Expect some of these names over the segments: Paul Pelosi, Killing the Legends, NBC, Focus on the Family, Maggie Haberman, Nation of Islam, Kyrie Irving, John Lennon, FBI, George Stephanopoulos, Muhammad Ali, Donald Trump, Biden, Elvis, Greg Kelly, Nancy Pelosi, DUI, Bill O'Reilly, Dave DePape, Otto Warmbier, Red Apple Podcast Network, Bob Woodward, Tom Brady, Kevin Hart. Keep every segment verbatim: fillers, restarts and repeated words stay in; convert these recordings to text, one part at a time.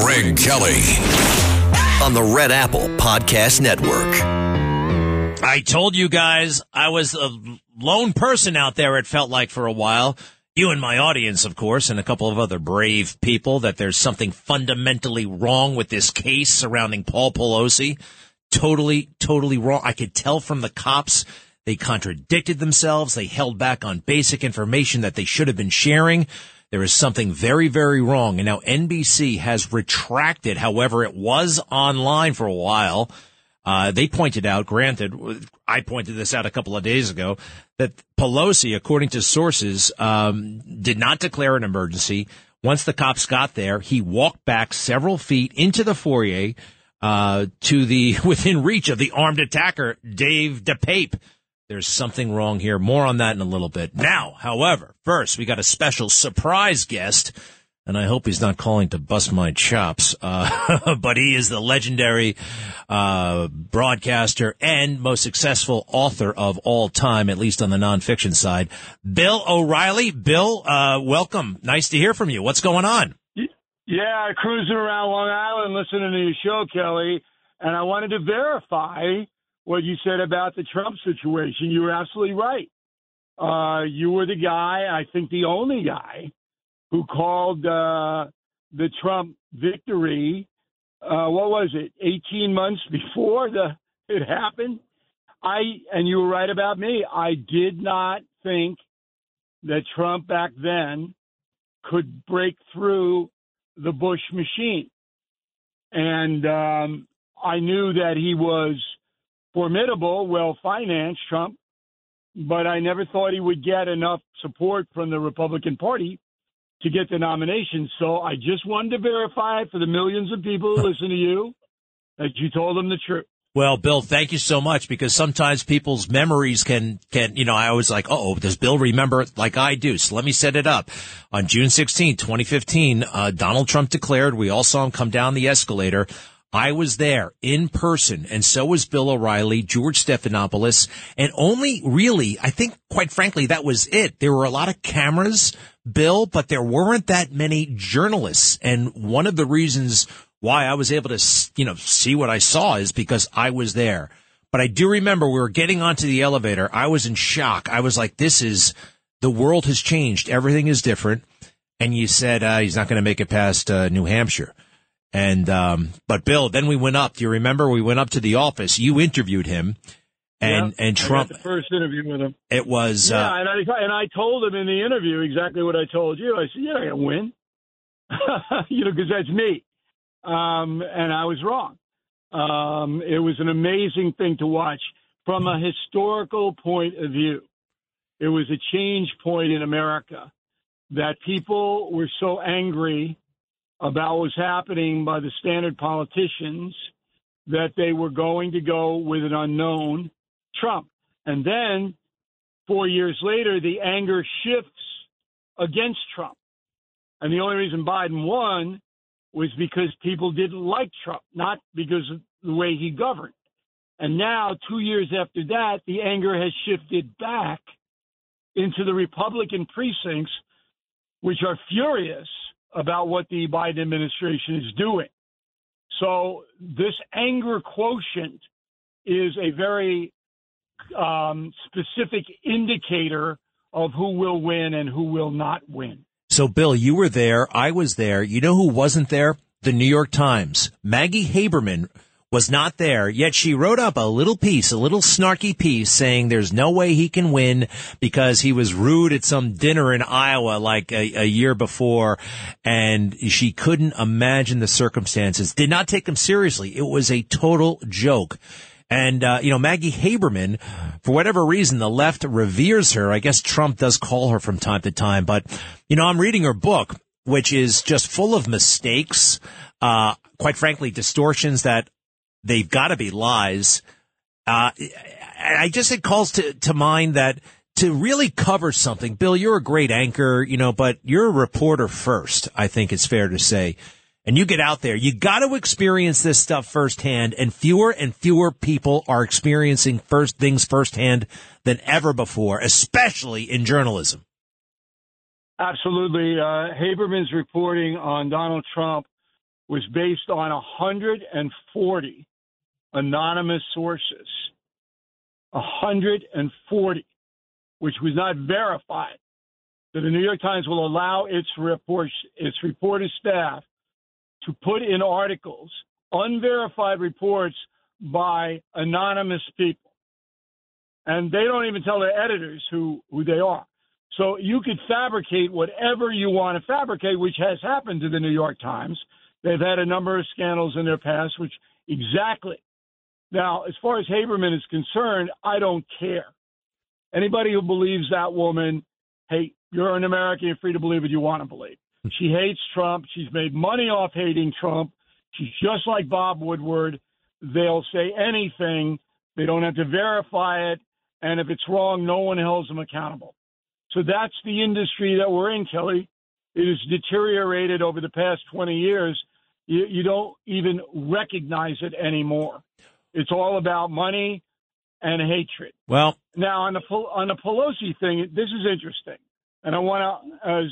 Greg Kelly on the Red Apple Podcast Network. I told you guys I was a lone person out there, it felt like, for a while. You and my audience, of course, and a couple of other brave people, that there's something fundamentally wrong with this case surrounding Paul Pelosi. Totally, totally wrong. I could tell from the cops. They contradicted themselves. They held back on basic information that they should have been sharing. There is something very, very wrong. And now N B C has retracted, however, it was online for a while. Uh, they pointed out, granted, I pointed this out a couple of days ago, that Pelosi, according to sources, um, did not declare an emergency. Once the cops got there, he walked back several feet into the foyer uh, to the within reach of the armed attacker, Dave DePape. There's something wrong here. More on that in a little bit. Now, however, first, we got a special surprise guest, and I hope he's not calling to bust my chops, uh, but he is the legendary uh broadcaster and most successful author of all time, at least on the nonfiction side, Bill O'Reilly. Bill, uh welcome. Nice to hear from you. What's going on? Yeah, cruising around Long Island listening to your show, Kelly, and I wanted to verify what you said about the Trump situation. You were absolutely right. Uh, you were the guy, I think the only guy, who called uh, the Trump victory, uh, what was it, eighteen months before the it happened? I And you were right about me. I did not think that Trump back then could break through the Bush machine. And um, I knew that he was formidable, well-financed, Trump, but I never thought he would get enough support from the Republican Party to get the nomination. So I just wanted to verify for the millions of people who listen to you that you told them the truth. Well, Bill, thank you so much, because sometimes people's memories can, can, you know, I was like, oh, does Bill remember it like I do? So let me set it up. On June sixteenth, twenty fifteen, uh, Donald Trump declared. We all saw him come down the escalator. I was there in person, and so was Bill O'Reilly, George Stephanopoulos, and only really, I think, quite frankly, that was it. There were a lot of cameras, Bill, but there weren't that many journalists. And one of the reasons why I was able to, you know, see what I saw is because I was there. But I do remember we were getting onto the elevator. I was in shock. I was like, this is, the world has changed. Everything is different. And you said uh, he's not going to make it past uh, New Hampshire. And, um, but Bill, then we went up. Do you remember? We went up to the office. You interviewed him, and, yeah, and Trump. I got the first interview with him. It was. Yeah, uh, and, I, and I told him in the interview exactly what I told you. I said, you're not going to win, you know, because that's me. Um, and I was wrong. Um, it was an amazing thing to watch from a historical point of view. It was a change point in America that people were so angry about what was happening by the standard politicians, that they were going to go with an unknown Trump. And then four years later, the anger shifts against Trump. And the only reason Biden won was because people didn't like Trump, not because of the way he governed. And now, two years after that, the anger has shifted back into the Republican precincts, which are furious about what the Biden administration is doing. So this anger quotient is a very um, specific indicator of who will win and who will not win. So, Bill, you were there. I was there. You know who wasn't there? The New York Times. Maggie Haberman was not there, yet she wrote up a little piece, a little snarky piece, saying there's no way he can win because he was rude at some dinner in Iowa like a, a year before, and she couldn't imagine the circumstances, did not take him seriously. It was a total joke. And, uh, you know, Maggie Haberman, for whatever reason, the left reveres her. I guess Trump does call her from time to time, but, you know, I'm reading her book, which is just full of mistakes, uh, quite frankly, distortions that they've got to be lies. Uh, I just, it calls to, to mind that to really cover something, Bill, you're a great anchor, you know, but you're a reporter first, I think it's fair to say. And you get out there, you got to experience this stuff firsthand, and fewer and fewer people are experiencing first things firsthand than ever before, especially in journalism. Absolutely. Uh, Haberman's reporting on Donald Trump was based on one hundred forty anonymous sources, one hundred forty, which was not verified. So the New York Times will allow its report, its reporter staff to put in articles, unverified reports by anonymous people. And they don't even tell their editors who, who they are. So you could fabricate whatever you want to fabricate, which has happened to the New York Times. They've had a number of scandals in their past, which exactly. Now, as far as Haberman is concerned, I don't care. Anybody who believes that woman, hey, you're an American, you're free to believe what you want to believe. She hates Trump. She's made money off hating Trump. She's just like Bob Woodward. They'll say anything. They don't have to verify it. And if it's wrong, no one holds them accountable. So that's the industry that we're in, Kelly. It has deteriorated over the past twenty years. You, you don't even recognize it anymore. It's all about money and hatred. Well, now on the on the Pelosi thing, this is interesting, and I want to, as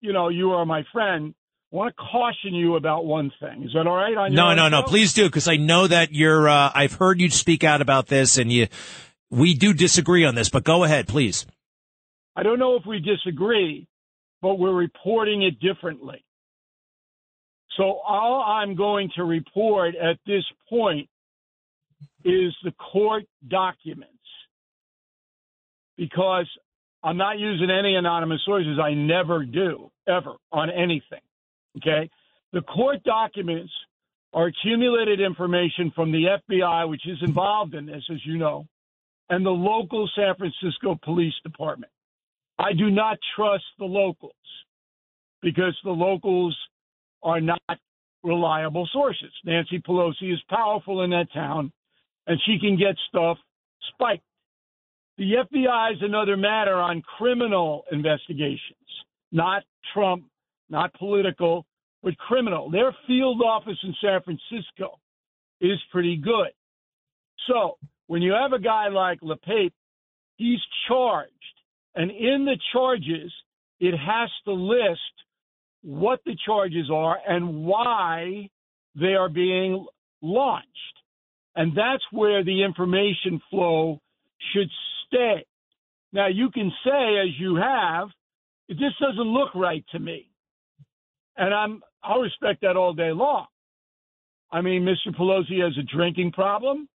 you know, you are my friend. I want to caution you about one thing. Is that all right? On your no, no, show? no. Please do, because I know that you're. Uh, I've heard you speak out about this, and you. We do disagree on this, but go ahead, please. I don't know if we disagree, but we're reporting it differently. So all I'm going to report at this point is the court documents, because I'm not using any anonymous sources. I never do, ever, on anything, okay? The court documents are accumulated information from the F B I, which is involved in this, as you know, and the local San Francisco Police Department. I do not trust the locals because the locals are not reliable sources. Nancy Pelosi is powerful in that town, and she can get stuff spiked. The F B I is another matter on criminal investigations, not Trump, not political, but criminal. Their field office in San Francisco is pretty good. So when you have a guy like DePape, he's charged. And in the charges, it has to list what the charges are and why they are being launched. And that's where the information flow should stay. Now, you can say, as you have, it just doesn't look right to me. And I'm, I'll respect that all day long. I mean, Mister Pelosi has a drinking problem.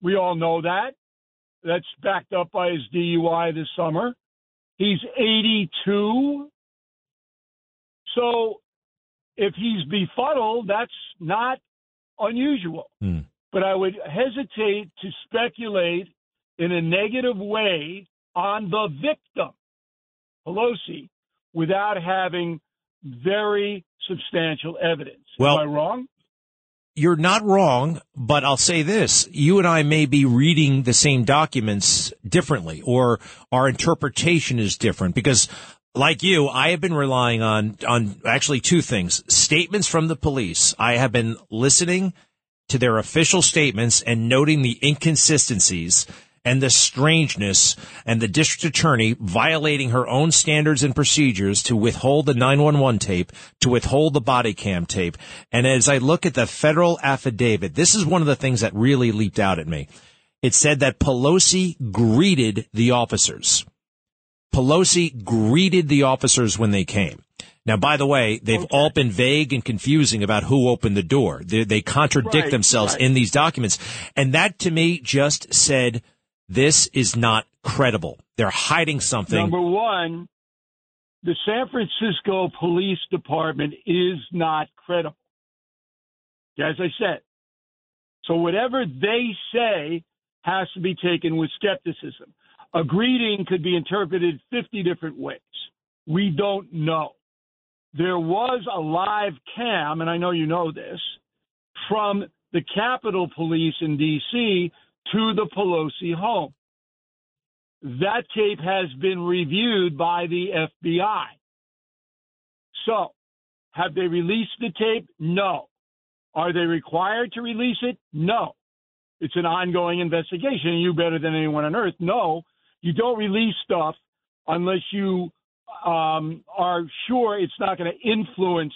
We all know that. That's backed up by his D U I this summer. He's eighty-two. So if he's befuddled, that's not unusual. Mm. But I would hesitate to speculate in a negative way on the victim, Pelosi, without having very substantial evidence. Well, am I wrong? You're not wrong, but I'll say this. You and I may be reading the same documents differently, or our interpretation is different, because like you, I have been relying on, on actually two things. Statements from the police. I have been listening to their official statements and noting the inconsistencies and the strangeness, and the district attorney violating her own standards and procedures to withhold the nine one one tape, to withhold the body cam tape. And as I look at the federal affidavit, this is one of the things that really leaped out at me. It said that Pelosi greeted the officers. Pelosi greeted the officers when they came. Now, by the way, they've okay. all been vague and confusing about who opened the door. They, they contradict right, themselves right. in these documents. And that, to me, just said, this is not credible. They're hiding something. Number one, the San Francisco Police Department is not credible, as I said. So whatever they say has to be taken with skepticism. A greeting could be interpreted fifty different ways. We don't know. There was a live cam, and I know you know this, from the Capitol Police in D C to the Pelosi home. That tape has been reviewed by the F B I. So, have they released the tape? No. Are they required to release it? No. It's an ongoing investigation, and you better than anyone on earth know you don't release stuff unless you um, are sure it's not going to influence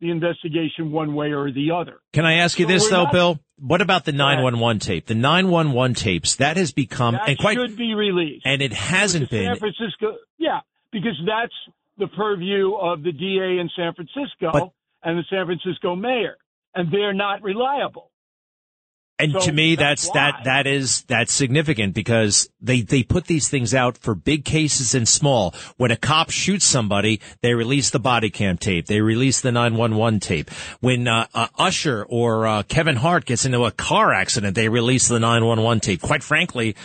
the investigation one way or the other. Can I ask you so this, though, not, Bill? What about the nine one one tape? The nine one one tapes, that has become... That and quite, should be released. And it hasn't been. San Francisco, yeah, because that's the purview of the D A in San Francisco but, and the San Francisco mayor, and they're not reliable. And so to me, that's, that's that, that is, that's significant because they, they put these things out for big cases and small. When a cop shoots somebody, they release the body cam tape. They release the nine one one tape. When, uh, uh Usher or, uh, Kevin Hart gets into a car accident, they release the nine one one tape. Quite frankly,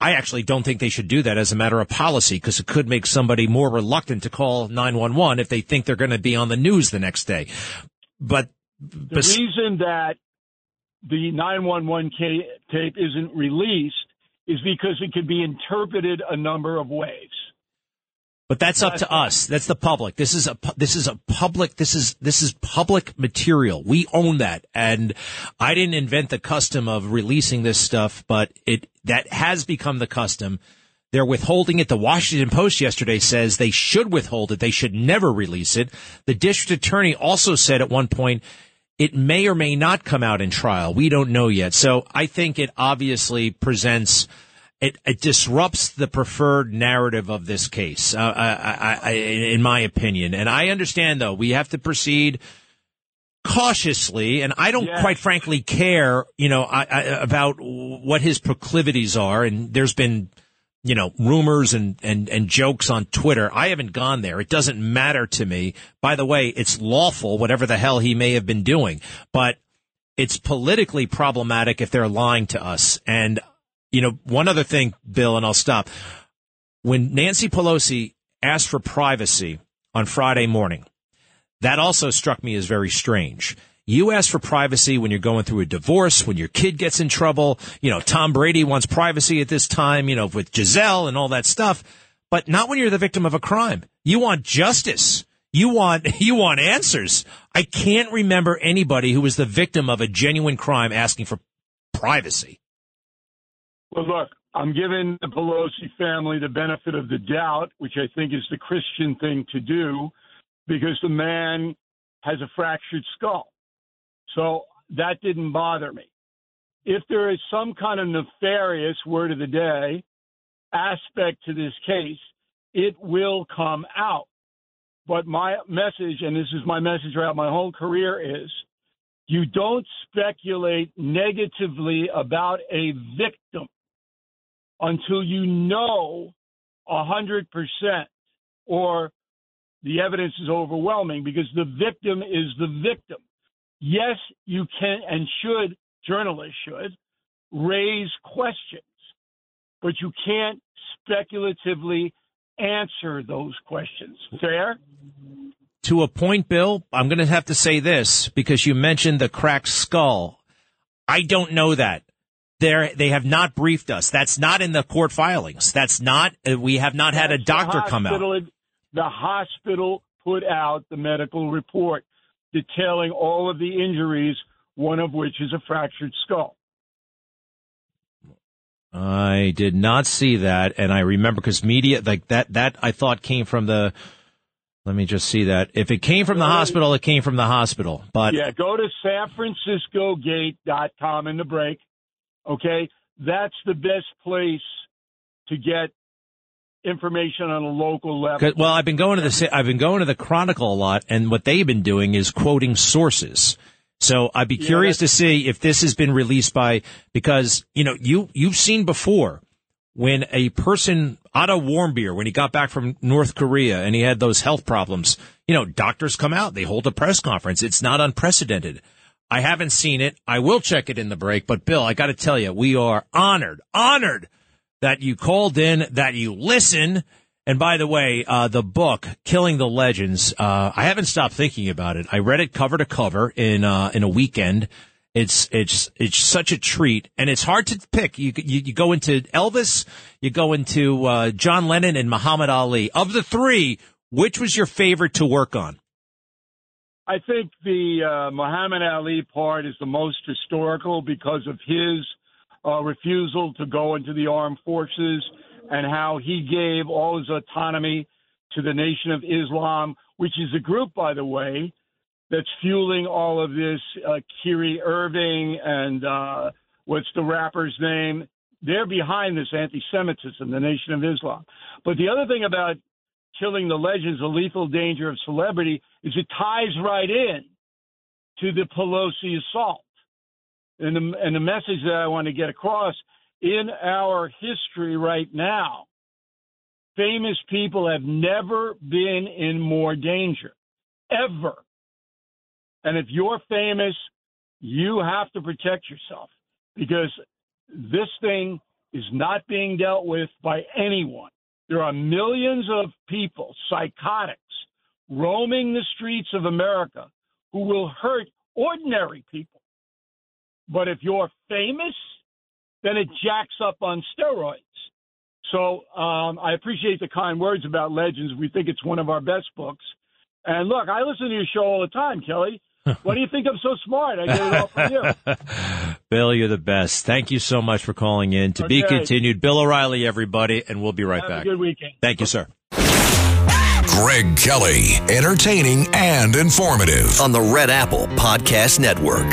I actually don't think they should do that as a matter of policy because it could make somebody more reluctant to call nine one one if they think they're going to be on the news the next day. But the bes- reason that the nine one one tape isn't released is because it could be interpreted a number of ways. But that's up to us. That's the public. This is a this is a public. This is this is public material. We own that. And I didn't invent the custom of releasing this stuff, but it that has become the custom. They're withholding it. The Washington Post yesterday says they should withhold it. They should never release it. The district attorney also said at one point it may or may not come out in trial. We don't know yet. So I think it obviously presents. It, it disrupts the preferred narrative of this case, uh, I, I, I, in my opinion. And I understand, though, we have to proceed cautiously. And I don't, yes. quite frankly, care, you know, I, I, about what his proclivities are. And there's been, you know, rumors and, and, and jokes on Twitter. I haven't gone there. It doesn't matter to me. By the way, it's lawful, whatever the hell he may have been doing. But it's politically problematic if they're lying to us. And you know, one other thing, Bill, and I'll stop. When Nancy Pelosi asked for privacy on Friday morning, that also struck me as very strange. You ask for privacy when you're going through a divorce, when your kid gets in trouble. You know, Tom Brady wants privacy at this time, you know, with Giselle and all that stuff. But not when you're the victim of a crime. You want justice. You want you want answers. I can't remember anybody who was the victim of a genuine crime asking for privacy. Well, look, I'm giving the Pelosi family the benefit of the doubt, which I think is the Christian thing to do, because the man has a fractured skull. So that didn't bother me. If there is some kind of nefarious word of the day aspect to this case, it will come out. But my message, and this is my message throughout my whole career, is you don't speculate negatively about a victim until you know one hundred percent or the evidence is overwhelming, because the victim is the victim. Yes, you can and should, journalists should, raise questions, but you can't speculatively answer those questions. Fair? To a point, Bill, I'm going to have to say this because you mentioned the cracked skull. I don't know that. They're, they have not briefed us. That's not in the court filings. That's not, we have not had a doctor come out. The hospital put out the medical report detailing all of the injuries, one of which is a fractured skull. I did not see that. And I remember because media like that, that I thought came from the, let me just see that. If it came from the hospital, it came from the hospital. But yeah, go to san francisco gate dot com in the break. Okay, that's the best place to get information on a local level. Well, I've been going to the I've been going to the Chronicle a lot, and what they've been doing is quoting sources. So I'd be yeah, curious to see if this has been released by, because you know you you've seen before when a person, Otto Warmbier, when he got back from North Korea and he had those health problems, you know, doctors come out, they hold a press conference. It's not unprecedented. I haven't seen it. I will check it in the break. But, Bill, I got to tell you, we are honored, honored that you called in, that you listen. And, by the way, uh the book, Killing the Legends, uh I haven't stopped thinking about it. I read it cover to cover in uh in a weekend. It's it's it's such a treat. And it's hard to pick. You, you, you go into Elvis, you go into uh John Lennon and Muhammad Ali. Of the three, which was your favorite to work on? I think the uh, Muhammad Ali part is the most historical because of his uh, refusal to go into the armed forces and how he gave all his autonomy to the Nation of Islam, which is a group, by the way, that's fueling all of this, uh, Kyrie Irving and uh, what's the rapper's name? They're behind this anti-Semitism, the Nation of Islam. But the other thing about Killing the Legends, The Lethal Danger of Celebrity, is it ties right in to the Pelosi assault. And the, and the message that I want to get across, in our history right now, famous people have never been in more danger, ever. And if you're famous, you have to protect yourself, because this thing is not being dealt with by anyone. There are millions of people, psychotics, roaming the streets of America who will hurt ordinary people. But if you're famous, then it jacks up on steroids. So um, I appreciate the kind words about Legends. We think it's one of our best books. And look, I listen to your show all the time, Kelly. Why do you think I'm so smart? I get it all from you. Bill, you're the best. Thank you so much for calling in. To okay. be continued, Bill O'Reilly, everybody, and we'll be right Have back. Have a good weekend. Thank you, sir. Greg Kelly, entertaining and informative on the Red Apple Podcast Network.